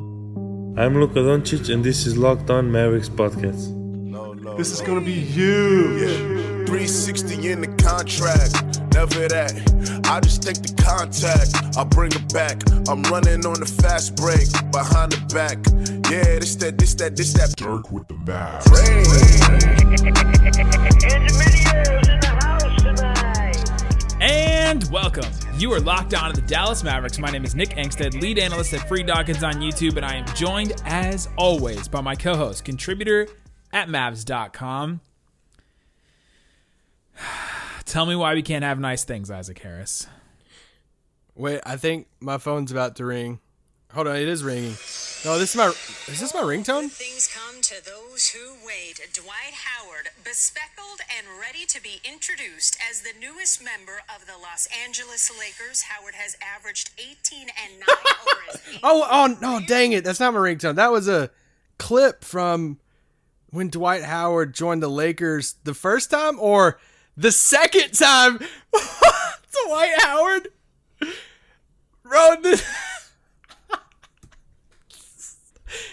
I'm Luka Dončić, and this is Locked On Mavericks Podcast. This is going to be huge. Yeah. 360 in the contract. Never that. I just take the contact. I bring it back. I'm running on the fast break. Behind the back. Yeah, this, that. Dirk with the Mavs. And welcome. You are locked on to the Dallas Mavericks. My name is Nick Angstadt, lead analyst at Free Dawkins on YouTube, and I am joined, as always, by my co-host, contributor at Mavs.com. Tell me why we can't have nice things, Isaac Harris. Wait, I think my phone's about to ring. Hold on, it is ringing. No, is this my ringtone? Things come to those who wait. Dwight Howard, bespeckled and ready to be introduced as the newest member of the Los Angeles Lakers. Howard has averaged 18 and 9 over his Oh, dang it. That's not my ringtone. That was a clip from when Dwight Howard joined the Lakers the first time or the second time. Dwight Howard wrote this.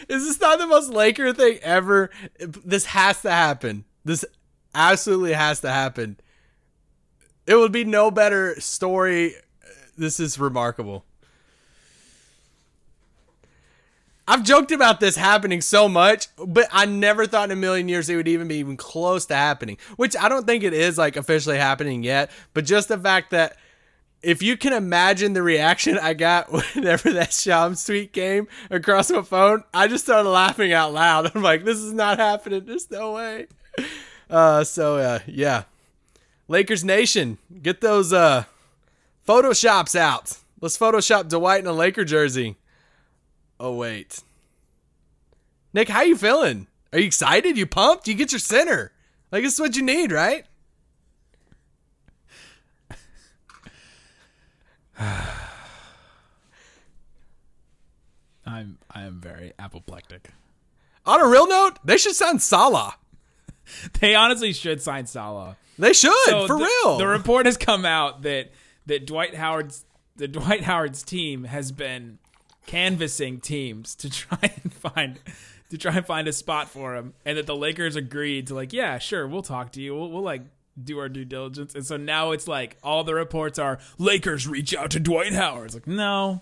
Is this not the most Laker thing ever? This has to happen. This absolutely has to happen. It would be no better story. This is remarkable. I've joked about this happening so much, but I never thought in a million years it would even be close to happening, which I don't think it is like officially happening yet, but just the fact that if you can imagine the reaction I got whenever that Shams tweet came across my phone, I just started laughing out loud. I'm like, this is not happening. There's no way. So, yeah. Lakers Nation, get those Photoshops out. Let's Photoshop Dwight in a Laker jersey. Oh, wait. Nick, how you feeling? Are you excited? You pumped? You get your center. Like, this is what you need, right? I am very apoplectic. On a real note, they should sign Salah. They honestly should sign Salah. They should, so for real. The report has come out that Dwight Howard's team has been canvassing teams to try and find a spot for him, and that the Lakers agreed to, like, yeah, sure, we'll talk to you. We'll like do our due diligence. And so now it's like all the reports are Lakers reach out to Dwight Howard. It's like, no.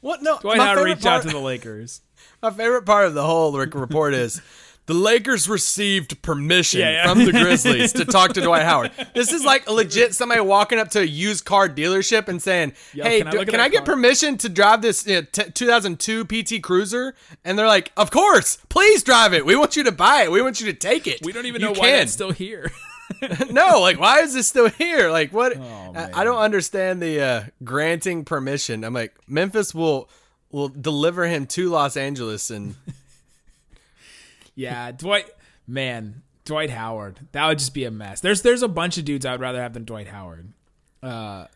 What? No. Dwight Howard reached out to the Lakers. My favorite part of the whole report is the Lakers received permission from the Grizzlies to talk to Dwight Howard. This is like legit somebody walking up to a used car dealership and saying, hey, can I get permission to drive this 2002 PT Cruiser? And they're like, of course, please drive it. We want you to buy it. We want you to take it. We don't even know why it's still here. No, like, why is this still here? Like, what? Oh, I don't understand the granting permission. I'm like, Memphis will deliver him to Los Angeles, and yeah, Dwight Howard, that would just be a mess. There's a bunch of dudes I would rather have than Dwight Howard. Salah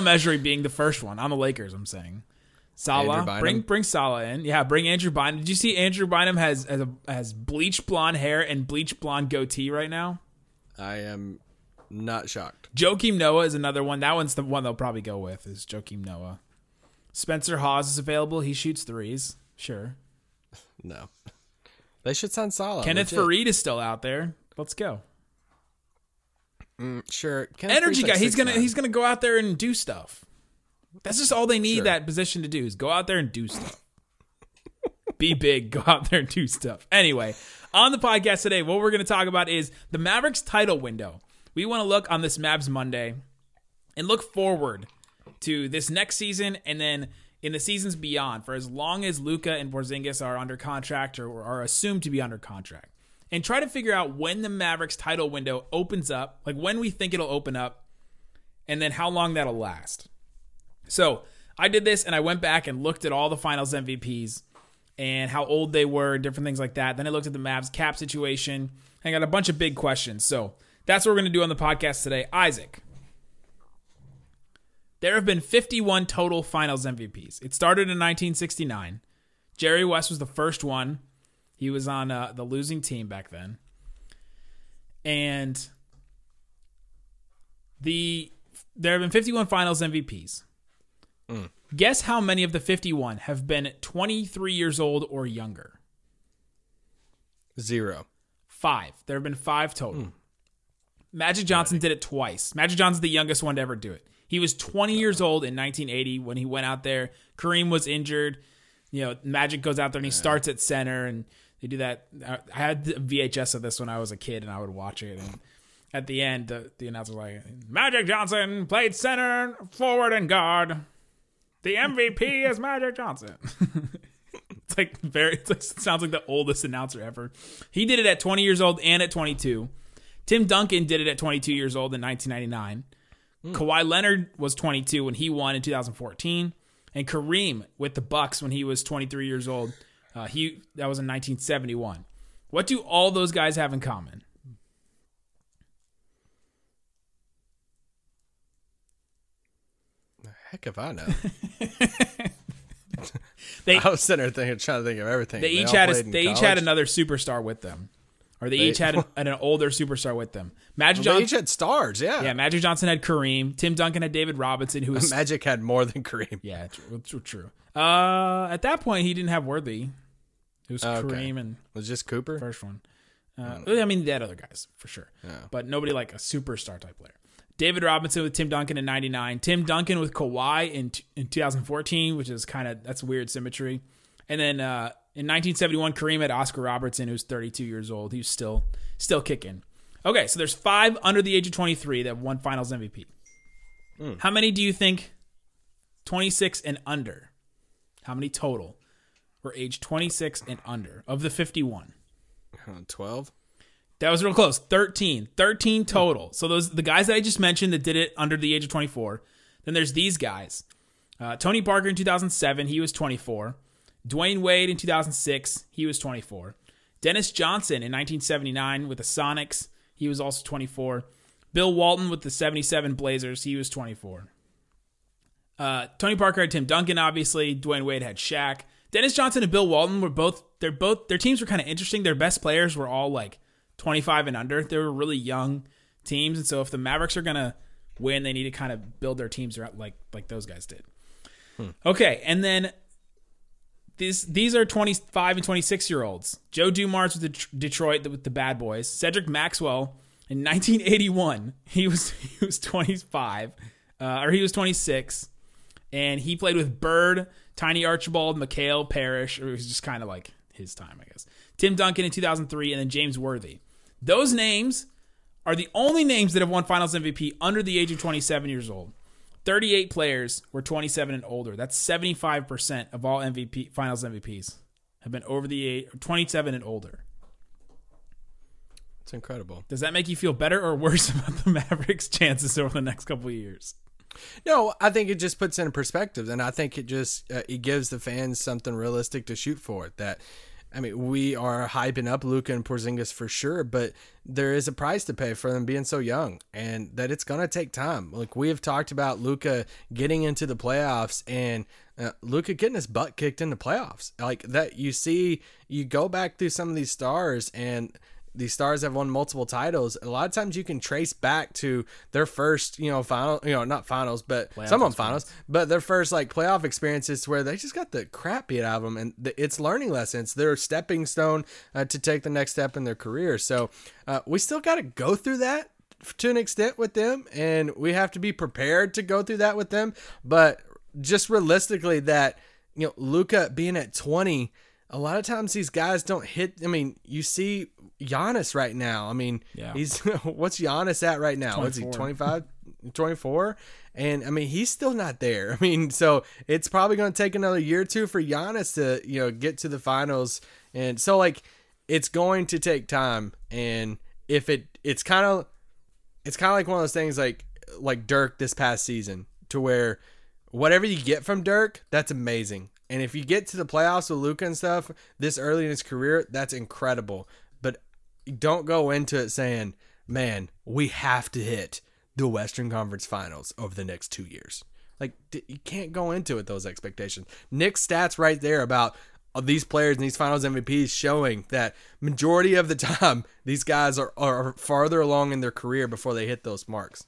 Mejri being the first one on the Lakers. I'm saying Salah, bring Salah in. Yeah, bring Andrew Bynum. Did you see Andrew Bynum has bleach blonde hair and bleach blonde goatee right now? I am not shocked. Joakim Noah is another one. That one's the one they'll probably go with is Joakim Noah. Spencer Hawes is available. He shoots threes. Sure. No. They should sign Salah. Kenneth Fareed is still out there. Let's go. Sure. Energy guy. He's gonna go out there and do stuff. That's just all they need that position to do is go out there and do stuff. Be big. Go out there and do stuff. Anyway, on the podcast today, what we're going to talk about is the Mavericks title window. We want to look on this Mavs Monday and look forward to this next season and then in the seasons beyond for as long as Luka and Porzingis are under contract or are assumed to be under contract, and try to figure out when the Mavericks title window opens up, like when we think it'll open up, and then how long that'll last. So I did this and I went back and looked at all the finals MVPs and how old they were and different things like that. Then I looked at the Mavs cap situation and got a bunch of big questions. So that's what we're going to do on the podcast today. Isaac, there have been 51 total finals MVPs. It started in 1969. Jerry West was the first one. He was on the losing team back then. And there have been 51 finals MVPs. Guess how many of the 51 have been 23 years old or younger? 0. 5. There have been 5 total. Magic Johnson did it twice. Magic Johnson's the youngest one to ever do it. He was 20 years old in 1980 when he went out there. Kareem was injured. You know, Magic goes out there and he starts at center, and they do that. I had the VHS of this when I was a kid, and I would watch it. And at the end, the announcer was like, Magic Johnson played center, forward, and guard. The MVP is Magic Johnson. Sounds like the oldest announcer ever. He did it at 20 years old and at 22. Tim Duncan did it at 22 years old in 1999. Kawhi Leonard was 22 when he won in 2014, and Kareem with the Bucks when he was 23 years old. That was in 1971. What do all those guys have in common? Heck if I know. I was sitting there trying to think of everything. They each had another superstar with them. Or they each had an older superstar with them. They each had stars, yeah. Yeah, Magic Johnson had Kareem. Tim Duncan had David Robinson. Magic had more than Kareem. Yeah, true. At that point, he didn't have Worthy. It was Kareem and... Was it just Cooper? First one. I mean, they had other guys, for sure. Yeah. But nobody like a superstar type player. David Robinson with Tim Duncan in 1999. Tim Duncan with Kawhi in 2014, which is kind of, that's weird symmetry. And then in 1971, Kareem had Oscar Robertson, who's 32 years old. He's still kicking. Okay, so there's 5 under the age of 23 that won finals MVP. How many do you think 26 and under? How many total were age 26 and under of the 51? 12? That was real close. 13. 13 total. So those the guys that I just mentioned that did it under the age of 24. Then there's these guys. Tony Parker in 2007, he was 24. Dwayne Wade in 2006, he was 24. Dennis Johnson in 1979 with the Sonics, he was also 24. Bill Walton with the 77 Blazers, he was 24. Tony Parker had Tim Duncan, obviously. Dwayne Wade had Shaq. Dennis Johnson and Bill Walton were both their teams were kind of interesting. Their best players were all like 25 and under. They were really young teams, and so if the Mavericks are going to win, they need to kind of build their teams around like those guys did. Okay, and then these are 25 and 26-year-olds. Joe Dumars with Detroit with the Bad Boys. Cedric Maxwell in 1981. He was 25, or he was 26, and he played with Bird, Tiny Archibald, Mikhail Parrish. It was just kind of like his time, I guess. Tim Duncan in 2003, and then James Worthy. Those names are the only names that have won finals MVP under the age of 27 years old. 38 players were 27 and older. That's 75% of all finals MVPs have been over the age of 27 and older. It's incredible. Does that make you feel better or worse about the Mavericks' chances over the next couple of years? No, I think it just puts it in perspective, and I think it just it gives the fans something realistic to shoot for. That, I mean, we are hyping up Luka and Porzingis for sure, but there is a price to pay for them being so young, and that it's going to take time. Like, we have talked about Luka getting into the playoffs and Luka getting his butt kicked in the playoffs. Like, that you see, you go back through some of these stars, and these stars have won multiple titles. And a lot of times you can trace back to their first, not finals, but their first like playoff experiences to where they just got the crap beat out of them. And it's learning lessons. They're a stepping stone to take the next step in their career. So we still got to go through that to an extent with them. And we have to be prepared to go through that with them. But just realistically that, Luka being at 20, a lot of times these guys don't hit. I mean, you see Giannis right now. I mean, what's Giannis at right now? 24. Is he 25, 24? And I mean, he's still not there. I mean, so it's probably going to take another year or two for Giannis to, get to the finals. And so like, it's going to take time. And if it's kind of like one of those things like Dirk this past season to where whatever you get from Dirk, that's amazing. And if you get to the playoffs with Luka and stuff this early in his career, that's incredible. But don't go into it saying, man, we have to hit the Western Conference Finals over the next 2 years. Like, you can't go into it, those expectations. Nick's stats right there about these players and these finals MVPs showing that majority of the time, these guys are farther along in their career before they hit those marks.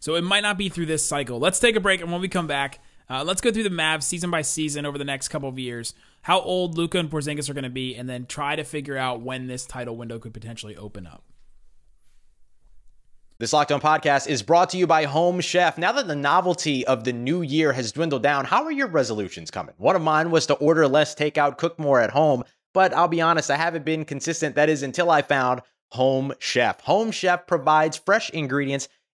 So it might not be through this cycle. Let's take a break, and when we come back, let's go through the Mavs season by season over the next couple of years, how old Luka and Porzingis are going to be, and then try to figure out when this title window could potentially open up. This Locked On Podcast is brought to you by Home Chef. Now that the novelty of the new year has dwindled down, how are your resolutions coming? One of mine was to order less takeout, cook more at home, but I'll be honest, I haven't been consistent. That is until I found Home Chef. Home Chef provides fresh ingredients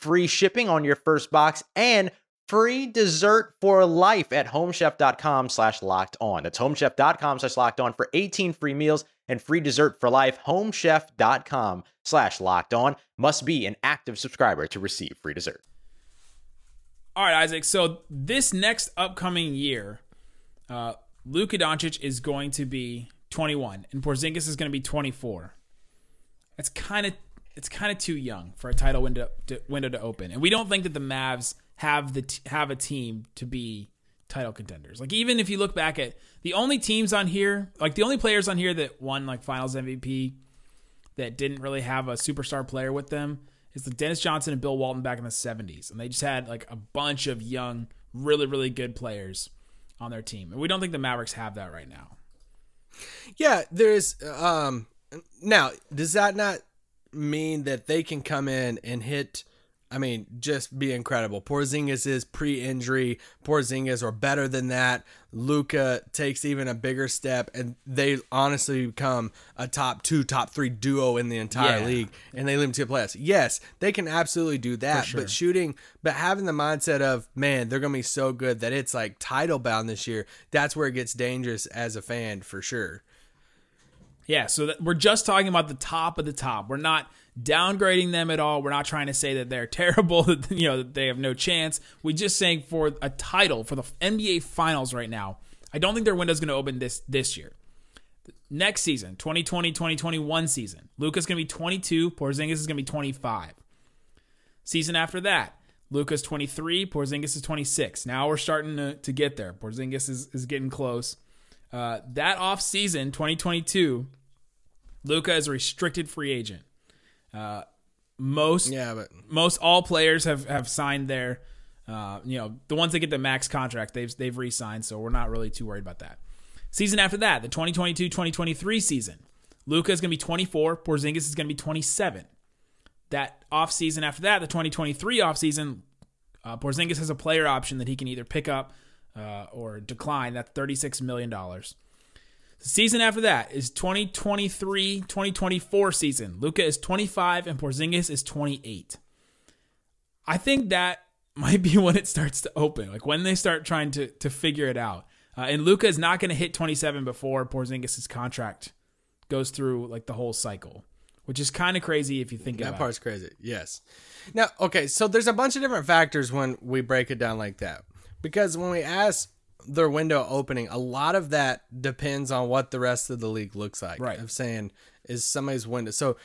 free shipping on your first box, and free dessert for life at homechef.com/lockedon. That's homechef.com/lockedon for 18 free meals and free dessert for life. Homechef.com/lockedon. Must be an active subscriber to receive free dessert. All right, Isaac. So this next upcoming year, Luka Dončić is going to be 21 and Porzingis is going to be 24. It's kind of too young for a title window to open. And we don't think that the Mavs have a team to be title contenders. Like, even if you look back at the only teams on here, like the only players on here that won like finals MVP that didn't really have a superstar player with them is the Dennis Johnson and Bill Walton back in the 70s. And they just had like a bunch of young, really, really good players on their team. And we don't think the Mavericks have that right now. Yeah, there's now, does that not mean that they can come in and hit, I mean, just be incredible? Porzingis is pre-injury. Porzingis or better than that. Luka takes even a bigger step, and they honestly become a top two, top three duo in the entire league, and they limit to the playoffs. Yes, they can absolutely do that, sure. But having the mindset of, man, they're going to be so good that it's like title bound this year, that's where it gets dangerous as a fan for sure. Yeah, so we're just talking about the top of the top. We're not downgrading them at all. We're not trying to say that they're terrible, that, that they have no chance. We're just saying for a title, for the NBA Finals right now, I don't think their window's going to open this year. Next season, 2020-2021 season, Luka's going to be 22, Porzingis is going to be 25. Season after that, Luka's 23, Porzingis is 26. Now we're starting to get there. Porzingis is getting close. That offseason, 2022, Luka is a restricted free agent. Most all players have signed their, the ones that get the max contract, they've re-signed, so we're not really too worried about that. Season after that, the 2022-2023 season, Luka is going to be 24, Porzingis is going to be 27. That offseason after that, the 2023 offseason, Porzingis has a player option that he can either pick up or decline. That's $36 million. The season after that is 2023-2024 season. Luka is 25 and Porzingis is 28. I think that might be when it starts to open, like when they start trying to figure it out. And Luka is not going to hit 27 before Porzingis' contract goes through like the whole cycle, which is kind of crazy if you think about it. That part's crazy, yes. Now, okay, so there's a bunch of different factors when we break it down like that. Because when we ask their window opening, a lot of that depends on what the rest of the league looks like. Right. Of saying, is somebody's window. So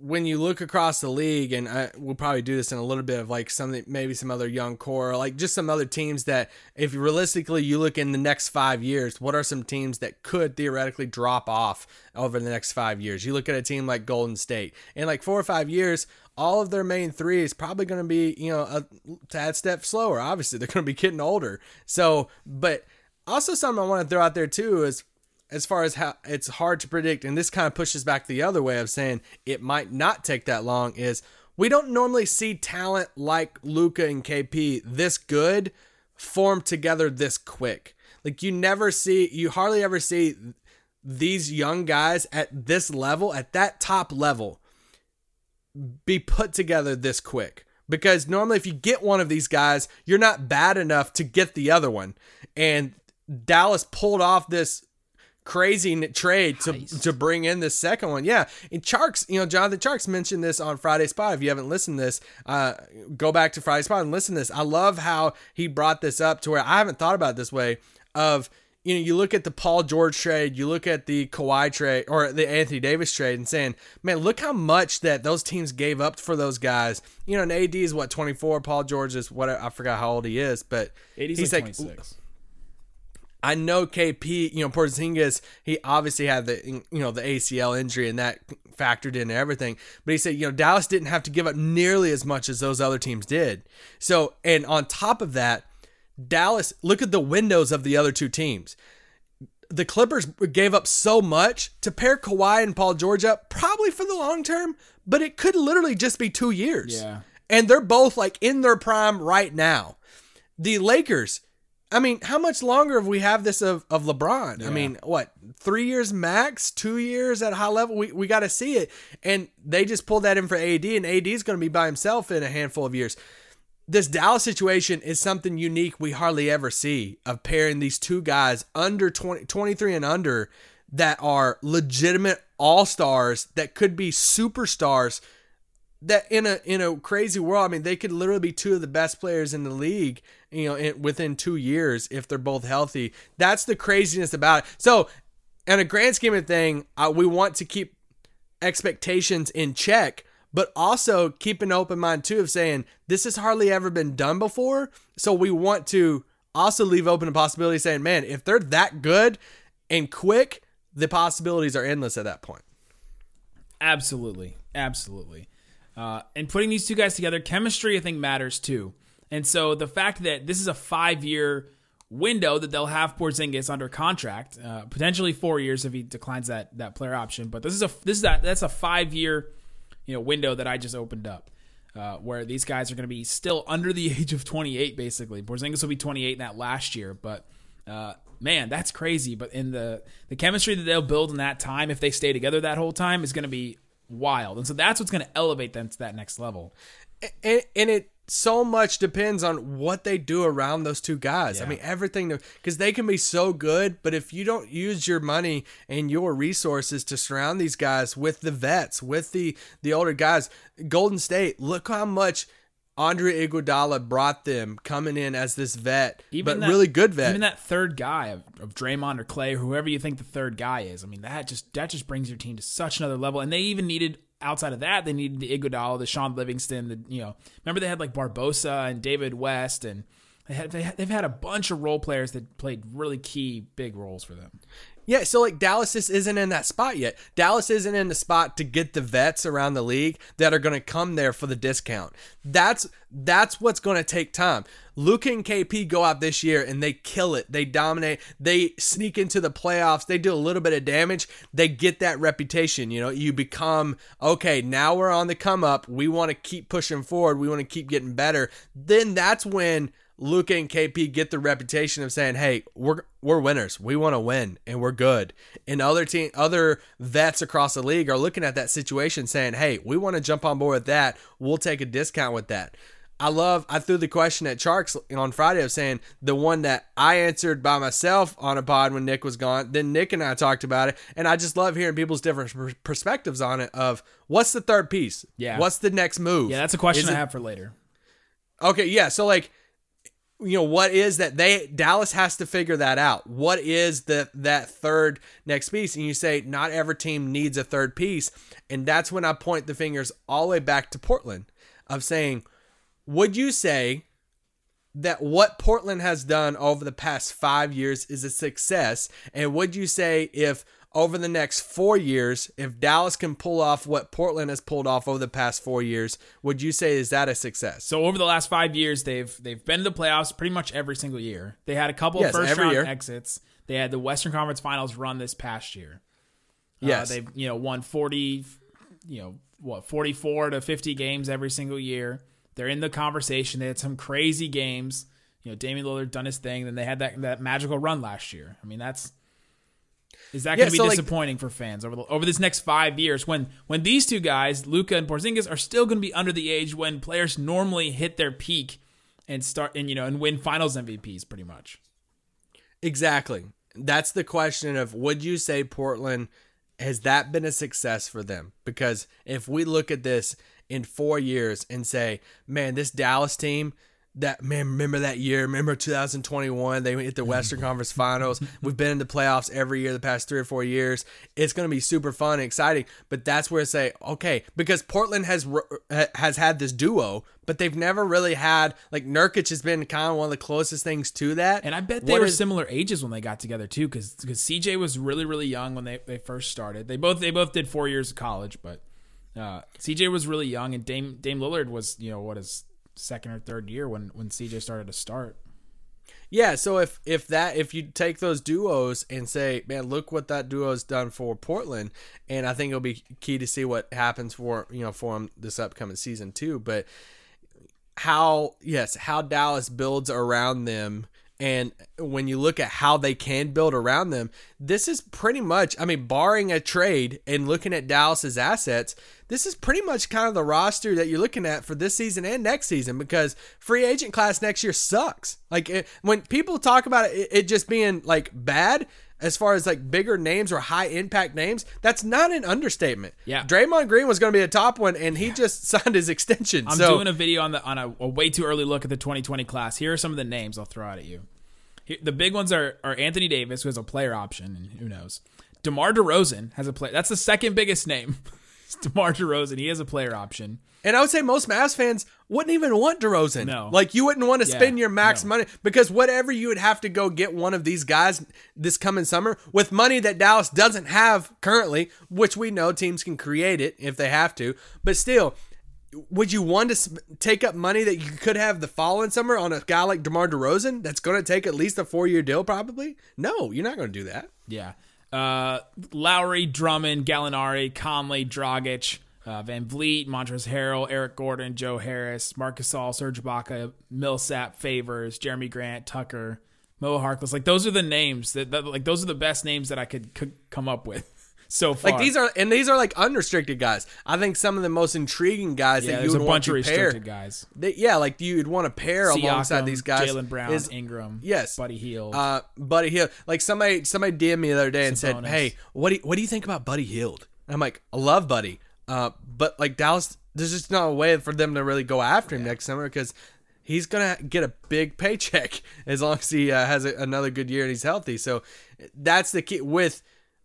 when you look across the league, and we'll probably do this in a little bit of like something, maybe some other young core, or like just some other teams that if realistically you look in the next 5 years, what are some teams that could theoretically drop off over the next 5 years? You look at a team like Golden State in like 4 or 5 years, all of their main three is probably going to be, you know, a tad step slower. Obviously they're going to be getting older. So, but also something I want to throw out there too is, as far as how it's hard to predict, and this kind of pushes back the other way of saying it might not take that long, is we don't normally see talent like Luka and KP this good form together this quick. Like you hardly ever see these young guys at this level, at that top level, be put together this quick. Because normally if you get one of these guys, you're not bad enough to get the other one. And Dallas pulled off this crazy trade to bring in this second one. Yeah. And Charks, Jonathan Charks mentioned this on Friday's pod. If you haven't listened to this, go back to Friday's pod and listen to this. I love how he brought this up to where I haven't thought about it this way of, you look at the Paul George trade, you look at the Kawhi trade or the Anthony Davis trade and saying, man, look how much that those teams gave up for those guys. And AD is what, 24, Paul George is what, I forgot how old he is, but he's like 26. I know KP, Porzingis, he obviously had the, the ACL injury and that factored into everything. But he said, Dallas didn't have to give up nearly as much as those other teams did. So, and on top of that, Dallas, look at the windows of the other two teams. The Clippers gave up so much to pair Kawhi and Paul George up, probably for the long term, but it could literally just be 2 years. Yeah. And they're both like in their prime right now. The Lakers, I mean, how much longer have we have this of LeBron? Yeah. I mean, what, 3 years max, 2 years at a high level? We got to see it. And they just pulled that in for AD, and AD is going to be by himself in a handful of years. This Dallas situation is something unique we hardly ever see of pairing these two guys under 23 and under that are legitimate all-stars that could be superstars that in a crazy world, I mean, they could literally be two of the best players in the league, within 2 years if they're both healthy. That's the craziness about it. So, in a grand scheme of thing, we want to keep expectations in check, but also keep an open mind too of saying this has hardly ever been done before. So we want to also leave open the possibility of saying, man, if they're that good and quick, the possibilities are endless at that point. Absolutely, absolutely. And putting these two guys together, chemistry, I think, matters too. And so the fact that this is a 5-year window that they'll have Porzingis under contract, potentially 4 years if he declines that player option. But that's a 5-year, window that I just opened up, where these guys are going to be still under the age of 28, basically. Porzingis will be 28 in that last year, but man, that's crazy. But in the chemistry that they'll build in that time, if they stay together that whole time, is going to be wild. And so that's what's going to elevate them to that next level. And it so much depends on what they do around those two guys. Yeah. I mean, everything, because they can be so good, but if you don't use your money and your resources to surround these guys with the vets, with the older guys, Golden State, look how much Andre Iguodala brought them coming in as this vet, really good vet. Even that third guy of Draymond or Clay, or whoever you think the third guy is. I mean, that just brings your team to such another level. And they even needed, outside of that, they needed the Iguodala, the Sean Livingston, remember they had like Barbosa and David West, and they've had a bunch of role players that played really key big roles for them. Yeah, so like Dallas just isn't in that spot yet. Dallas isn't in the spot to get the vets around the league that are going to come there for the discount. That's what's going to take time. Luka and KP go out this year and they kill it. They dominate. They sneak into the playoffs. They do a little bit of damage. They get that reputation. You become, okay, now we're on the come up. We want to keep pushing forward. We want to keep getting better. Then that's when Luka and KP get the reputation of saying, hey, we're winners. We want to win, and we're good. And other vets across the league are looking at that situation saying, hey, we want to jump on board with that. We'll take a discount with that. I threw the question at Charks on Friday of saying the one that I answered by myself on a pod when Nick was gone. Then Nick and I talked about it, and I just love hearing people's different perspectives on it of what's the third piece? Yeah. What's the next move? Yeah, that's a question I have for later. Okay, yeah. So, like, you know, what is that? Dallas has to figure that out. What is that third next piece? And you say not every team needs a third piece. And that's when I point the fingers all the way back to Portland of saying, would you say that what Portland has done over the past 5 years is a success? And would you say if over the next 4 years, if Dallas can pull off what Portland has pulled off over the past 4 years, would you say is that a success? So over the last 5 years, they've been to the playoffs pretty much every single year. They had a couple of first-round exits. They had the Western Conference Finals run this past year. Yes, they've won 44 to 50 games every single year. They're in the conversation. They had some crazy games. Damian Lillard done his thing. Then they had that magical run last year. I mean, is that going to be disappointing for fans over this next 5 years when these two guys, Luka and Porzingis, are still going to be under the age when players normally hit their peak and start and win Finals MVPs pretty much. Exactly. That's the question of would you say Portland has that been a success for them? Because if we look at this in 4 years and say, man, this Dallas team, remember that year, remember 2021, they hit the Western Conference Finals. We've been in the playoffs every year the past 3 or 4 years. It's going to be super fun and exciting, but that's where I say, okay, because Portland has had this duo, but they've never really had, like, Nurkic has been kind of one of the closest things to that. And I bet they were similar ages when they got together too, because CJ was really, really young when they first started. They both did 4 years of college, but CJ was really young, and Dame Lillard was, his second or third year when CJ started to start. Yeah, so if you take those duos and say, man, look what that duo's done for Portland, and I think it'll be key to see what happens for them this upcoming season too. But how Dallas builds around them. And when you look at how they can build around them, this is pretty much, I mean, barring a trade and looking at Dallas's assets, this is pretty much kind of the roster that you're looking at for this season and next season, because free agent class next year sucks. Like when people talk about it just being like bad as far as like bigger names or high impact names, that's not an understatement. Yeah. Draymond Green was going to be the top one, and he just signed his extension. I'm doing a video on a way too early look at the 2020 class. Here are some of the names I'll throw out at you. The big ones are Anthony Davis, who has a player option, and who knows. DeMar DeRozan has a player. That's the second biggest name. It's DeMar DeRozan. He has a player option. And I would say most Mavs fans wouldn't even want DeRozan. No. Like, you wouldn't want to spend your max money, because whatever you would have to go get one of these guys this coming summer with money that Dallas doesn't have currently, which we know teams can create it if they have to. But still, would you want to take up money that you could have the following summer on a guy like DeMar DeRozan that's going to take at least a 4-year deal probably? No, you're not going to do that. Yeah. Lowry, Drummond, Gallinari, Conley, Dragic, Van Vliet, Montrezl Harrell, Eric Gordon, Joe Harris, Marc Gasol, Serge Ibaka, Millsap, Favors, Jeremy Grant, Tucker, Mo Harkless. Like, those are the names that those are the best names that I could come up with. So far. Like, these are like unrestricted guys. I think some of the most intriguing guys that you would want to pair. There's a bunch of restricted guys. Like you'd want to pair Siakam, alongside these guys. Jaylen Brown, Ingram, Buddy Hield. Buddy Hield. Like somebody DM'd me the other day and said, "Hey, what do you think about Buddy Hield?" And I'm like, "I love Buddy, but like Dallas, there's just not a way for them to really go after him next summer because he's gonna get a big paycheck as long as he has another good year and he's healthy." So that's the key with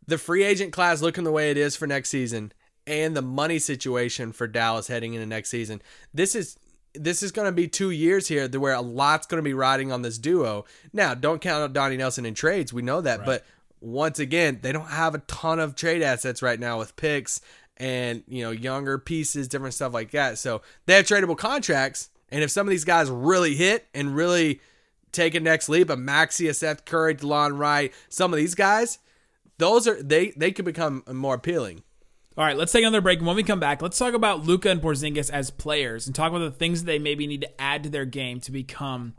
the free agent class looking the way it is for next season and the money situation for Dallas heading into next season. This is going to be 2 years here where a lot's going to be riding on this duo. Now, don't count out Donnie Nelson in trades. We know that. Right. But once again, they don't have a ton of trade assets right now with picks and, younger pieces, different stuff like that. So they have tradable contracts. And if some of these guys really hit and really take a next leap, a Maxey, a Seth Curry, DeLon Wright, some of these guys, those are they could become more appealing. All right, let's take another break. And when we come back, let's talk about Luka and Porzingis as players and talk about the things that they maybe need to add to their game to become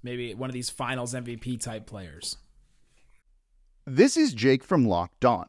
maybe one of these Finals MVP type players. This is Jake from Locked On.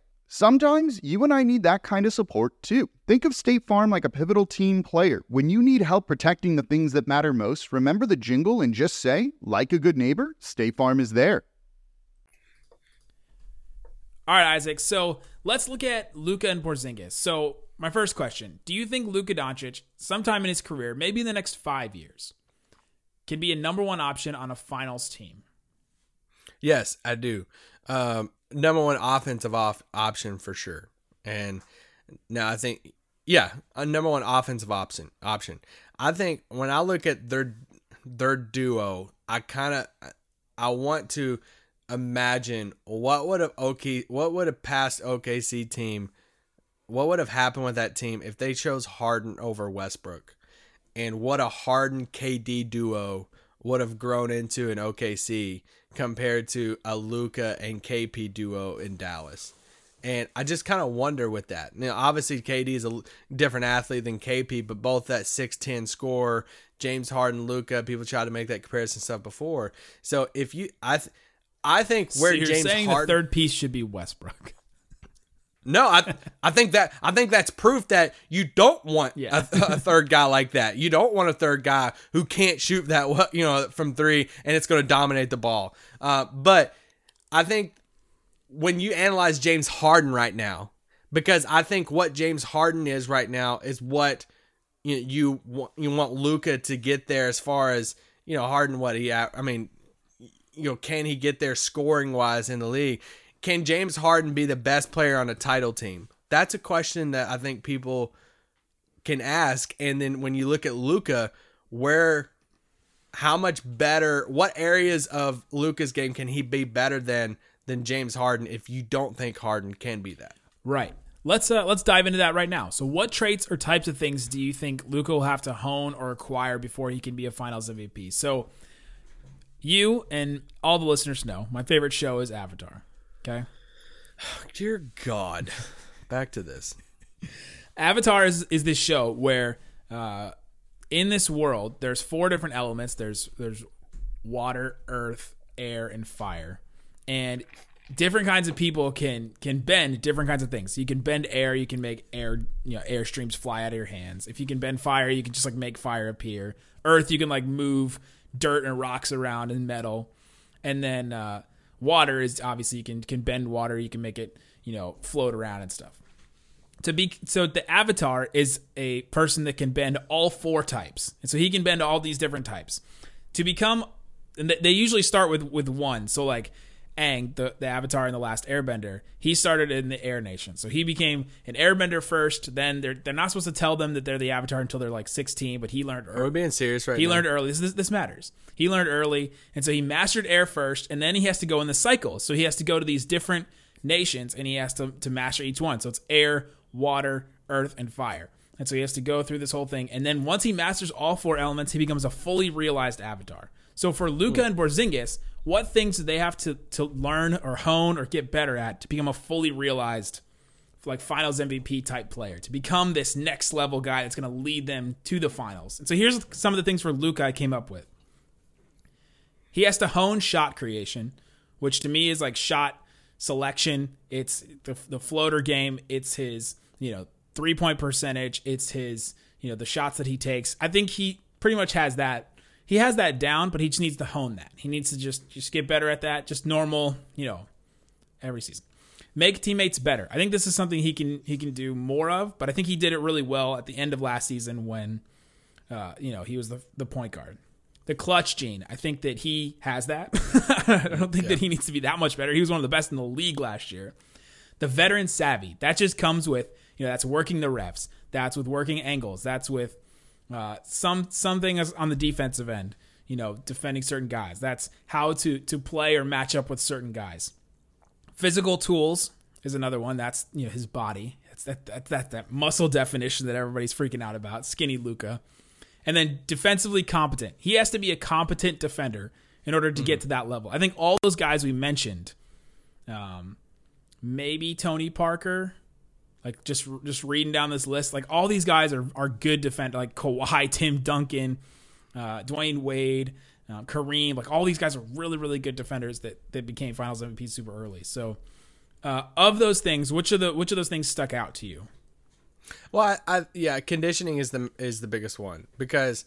Sometimes, you and I need that kind of support, too. Think of State Farm like a pivotal team player. When you need help protecting the things that matter most, remember the jingle and just say, like a good neighbor, State Farm is there. All right, Isaac, so let's look at Luka and Porzingis. So, my first question, do you think Luka Dončić, sometime in his career, maybe in the next 5 years, can be a number one option on a finals team? Yes, I do. Number one offensive option for sure. And now I think, a number one offensive option. I think when I look at their duo, I want to imagine what would have passed OKC team, what would have happened with that team if they chose Harden over Westbrook. And what a Harden KD duo would have grown into in OKC compared to a Luka and KP duo in Dallas. And I just kind of wonder with that. Now, obviously, KD is a different athlete than KP, but both that 6'10 scorer, James Harden, Luka, people tried to make that comparison stuff before. So if you, I think where so you're James saying Harden, the third piece should be Westbrook. No, I think that's proof that you don't want a third guy like that. You don't want a third guy who can't shoot that from three and it's going to dominate the ball. But I think when you analyze James Harden right now, because I think what James Harden is right now is what you want Luka to get there as far as Harden. Can he get there scoring wise in the league? Can James Harden be the best player on a title team? That's a question that I think people can ask. And then when you look at Luka, how much better, what areas of Luka's game can he be better than James Harden if you don't think Harden can be that? Right. Let's dive into that right now. So what traits or types of things do you think Luka will have to hone or acquire before he can be a finals MVP? So you and all the listeners know my favorite show is Avatar. Okay. Oh, dear God. Back to this. Avatar is this show where in this world, there's four different elements. There's water, earth, air, and fire. And different kinds of people can bend different kinds of things. So you can bend air. You can make air, air streams fly out of your hands. If you can bend fire, you can just make fire appear. Earth, you can move dirt and rocks around and metal. And then... water is obviously you can bend water, you can make it, float around and stuff. So the Avatar is a person that can bend all four types. And so he can bend all these different types. To become, and they usually start with one. So Aang, the Avatar in The Last Airbender, he started in the Air Nation. So he became an Airbender first, then they're not supposed to tell them that they're the Avatar until they're 16, but he learned early. Are we being serious right now? He learned early. This matters. He learned early, and so he mastered air first, and then he has to go in the cycle. So he has to go to these different nations, and he has to master each one. So it's air, water, earth, and fire. And so he has to go through this whole thing, and then once he masters all four elements, he becomes a fully realized Avatar. So for Luka and Porzingis, what things do they have to learn or hone or get better at to become a fully realized finals MVP type player, to become this next level guy that's going to lead them to the finals? And so here's some of the things for Luka I came up with. He has to hone shot creation, which to me is shot selection. It's the floater game. It's his, 3-point percentage. It's his, the shots that he takes. I think he pretty much has that. He has that down, but he just needs to hone that. He needs to just get better at that. Just normal, every season. Make teammates better. I think this is something he can do more of, but I think he did it really well at the end of last season when, he was the point guard. The clutch gene. I think that he has that. I don't think that he needs to be that much better. He was one of the best in the league last year. The veteran savvy. That just comes with, you know, that's working the reps. That's with working angles. That's with something on the defensive end, you know, defending certain guys. That's how to play or match up with certain guys. Physical tools is another one. That's, you know, his body. It's that muscle definition that everybody's freaking out about. Skinny Luka. And then defensively competent. He has to be a competent defender in order to get to that level. I think all those guys we mentioned, maybe Tony Parker, like just reading down this list, like all these guys are good defenders, like Kawhi, Tim Duncan, Dwayne Wade, Kareem, like all these guys are really, really good defenders that became Finals MVP super early. So of those things, which of those things stuck out to you? Well, conditioning is the biggest one, because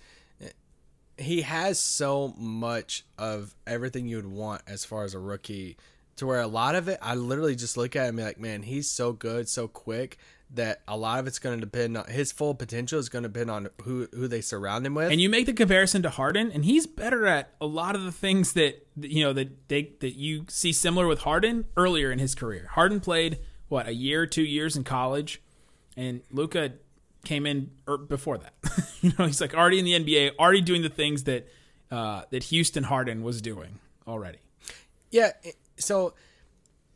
he has so much of everything you would want as far as a rookie, to where a lot of it, I literally just look at him and be like, man, he's so good, so quick, that a lot of it's going to depend on his full potential is going to depend on who they surround him with. And you make the comparison to Harden, and he's better at a lot of the things that, you know, that you see similar with Harden earlier in his career. Harden played, what, a year, 2 years in college? And Luka came in before that. You know, he's like already in the NBA, already doing the things that Houston Harden was doing already. Yeah, so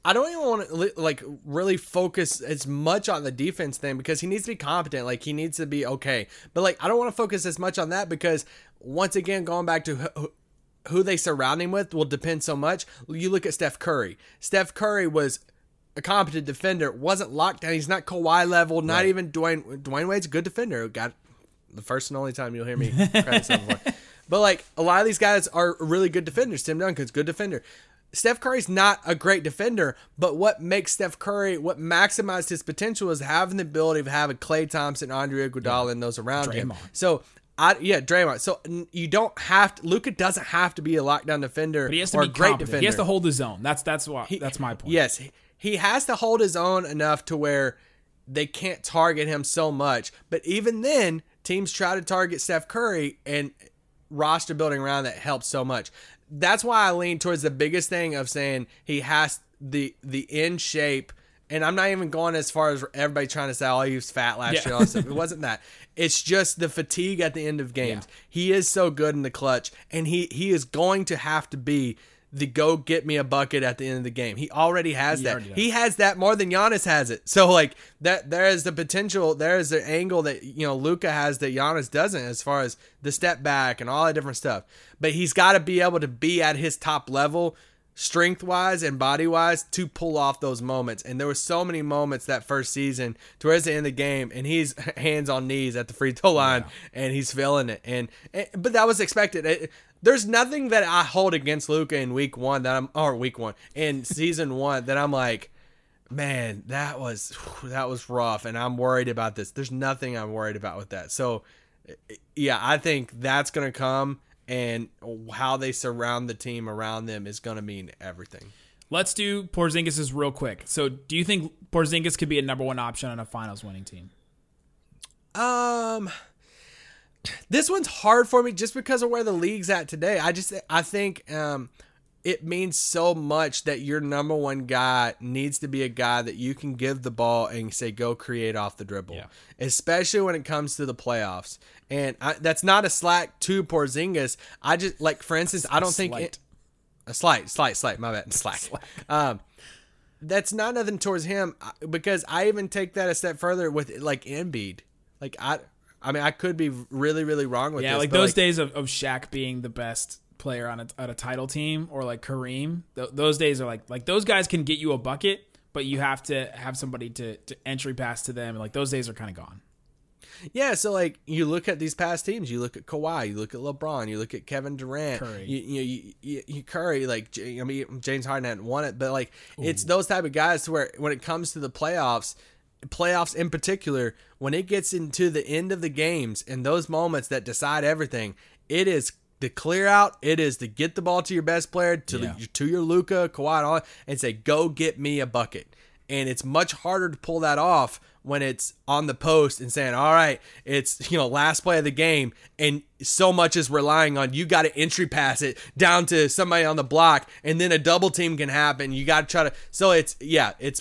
I don't even want to like really focus as much on the defense thing, because he needs to be competent. Like he needs to be okay. But like I don't want to focus as much on that, because once again, going back to who they surround him with will depend so much. You look at Steph Curry. Steph Curry was a competent defender, wasn't locked down. He's not Kawhi level, not even Dwayne. Dwayne Wade's a good defender. Got the first and only time you'll hear me cry this before. But like a lot of these guys are really good defenders. Tim Duncan's good defender. Steph Curry's not a great defender, but what makes Steph Curry, what maximized his potential, is having the ability of having Klay Thompson, Andre Iguodala, and those around him. So Draymond. So you don't have to. Luka doesn't have to be a lockdown defender, but he has to be a great defender. He has to hold his own. That's my point. Yes. He has to hold his own enough to where they can't target him so much. But even then, teams try to target Steph Curry, and roster building around that helps so much. That's why I lean towards the biggest thing of saying he has the in shape. And I'm not even going as far as everybody trying to say, oh, he was fat last year. It wasn't that. It's just the fatigue at the end of games. Yeah. He is so good in the clutch, and he is going to have to be the go get me a bucket at the end of the game. He already has that. He has that more than Giannis has it. So like that, there is the potential. There is the angle that, you know, Luka has that Giannis doesn't, as far as the step back and all that different stuff. But he's got to be able to be at his top level, strength wise and body wise, to pull off those moments. And there were so many moments that first season towards the end of the game, and he's hands on knees at the free throw line and he's feeling it. And but that was expected. There's nothing that I hold against Luka in season one that I'm like, man, that was rough, and I'm worried about this. There's nothing I'm worried about with that. So, yeah, I think that's going to come, and how they surround the team around them is going to mean everything. Let's do Porzingis's real quick. So, do you think Porzingis could be a number one option on a finals winning team? This one's hard for me just because of where the league's at today. I think it means so much that your number one guy needs to be a guy that you can give the ball and say, go create off the dribble, especially when it comes to the playoffs. And that's not a slack to Porzingis. I just like, for instance, I don't think slack. That's not nothing towards him, because I even take that a step further with like Embiid. Like I mean, I could be really, really wrong with this. Yeah, like those days of Shaq being the best player on a title team, or like Kareem, those days are like those guys can get you a bucket, but you have to have somebody to entry pass to them. And like those days are kind of gone. Yeah, so like you look at these past teams, you look at Kawhi, you look at LeBron, you look at Kevin Durant, Curry. You Curry, like I mean, James Harden hadn't won it, but like it's those type of guys to where when it comes to the playoffs in particular, when it gets into the end of the games and those moments that decide everything, it is the clear out. It is to get the ball to your best player, to your Luka, Kawhi, and say, go get me a bucket. And it's much harder to pull that off when it's on the post and saying, all right, it's, last play of the game. And so much is relying on, you got to entry pass it down to somebody on the block, and then a double team can happen. You got to try to, so it's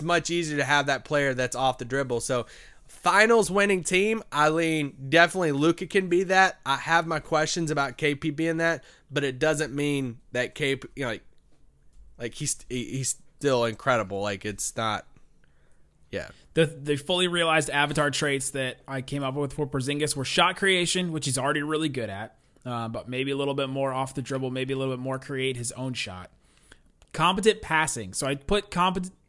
much easier to have that player that's off the dribble. So finals winning team, I lean definitely Luka can be that. I have my questions about KP being that, but it doesn't mean that KP, he's still incredible. Like, it's not, yeah. The fully realized avatar traits that I came up with for Porzingis were shot creation, which he's already really good at, but maybe a little bit more off the dribble, maybe a little bit more create his own shot. Competent passing. So I put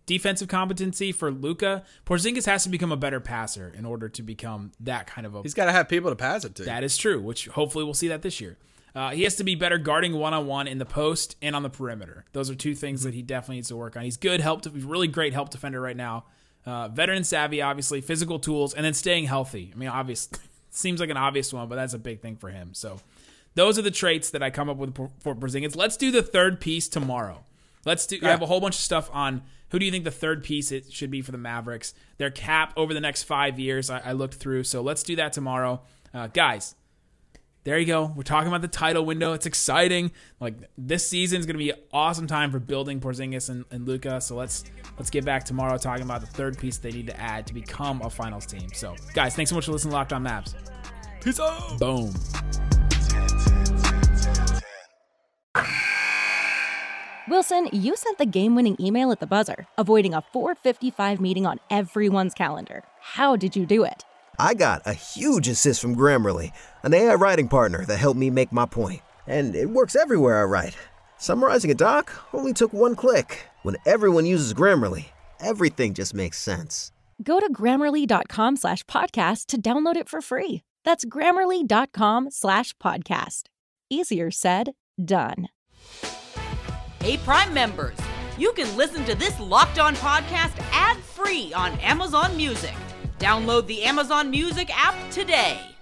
defensive competency for Luka. Porzingis has to become a better passer in order to become that kind of a... He's got to have people to pass it to. That is true, which hopefully we'll see that this year. He has to be better guarding one-on-one in the post and on the perimeter. Those are two things that he definitely needs to work on. He's good, he's really great help defender right now. Veteran savvy, obviously, physical tools, and then staying healthy. I mean, obviously, seems like an obvious one, but that's a big thing for him. So those are the traits that I come up with for Porzingis. Let's do the third piece tomorrow. I have a whole bunch of stuff on who do you think the third piece it should be for the Mavericks, their cap over the next 5 years. I looked through. So let's do that tomorrow. Guys, there you go. We're talking about the title window. It's exciting. Like, this season is going to be an awesome time for building Porzingis and Luka. So let's get back tomorrow talking about the third piece they need to add to become a finals team. So, guys, thanks so much for listening to Locked On Mavs. Peace out. Boom. Wilson, you sent the game-winning email at the buzzer, avoiding a 4:55 meeting on everyone's calendar. How did you do it? I got a huge assist from Grammarly, an AI writing partner that helped me make my point. And it works everywhere I write. Summarizing a doc only took one click. When everyone uses Grammarly, everything just makes sense. Go to Grammarly.com/podcast to download it for free. That's Grammarly.com/podcast. Easier said, done. Hey, Prime members, you can listen to this Locked On podcast ad-free on Amazon Music. Download the Amazon Music app today.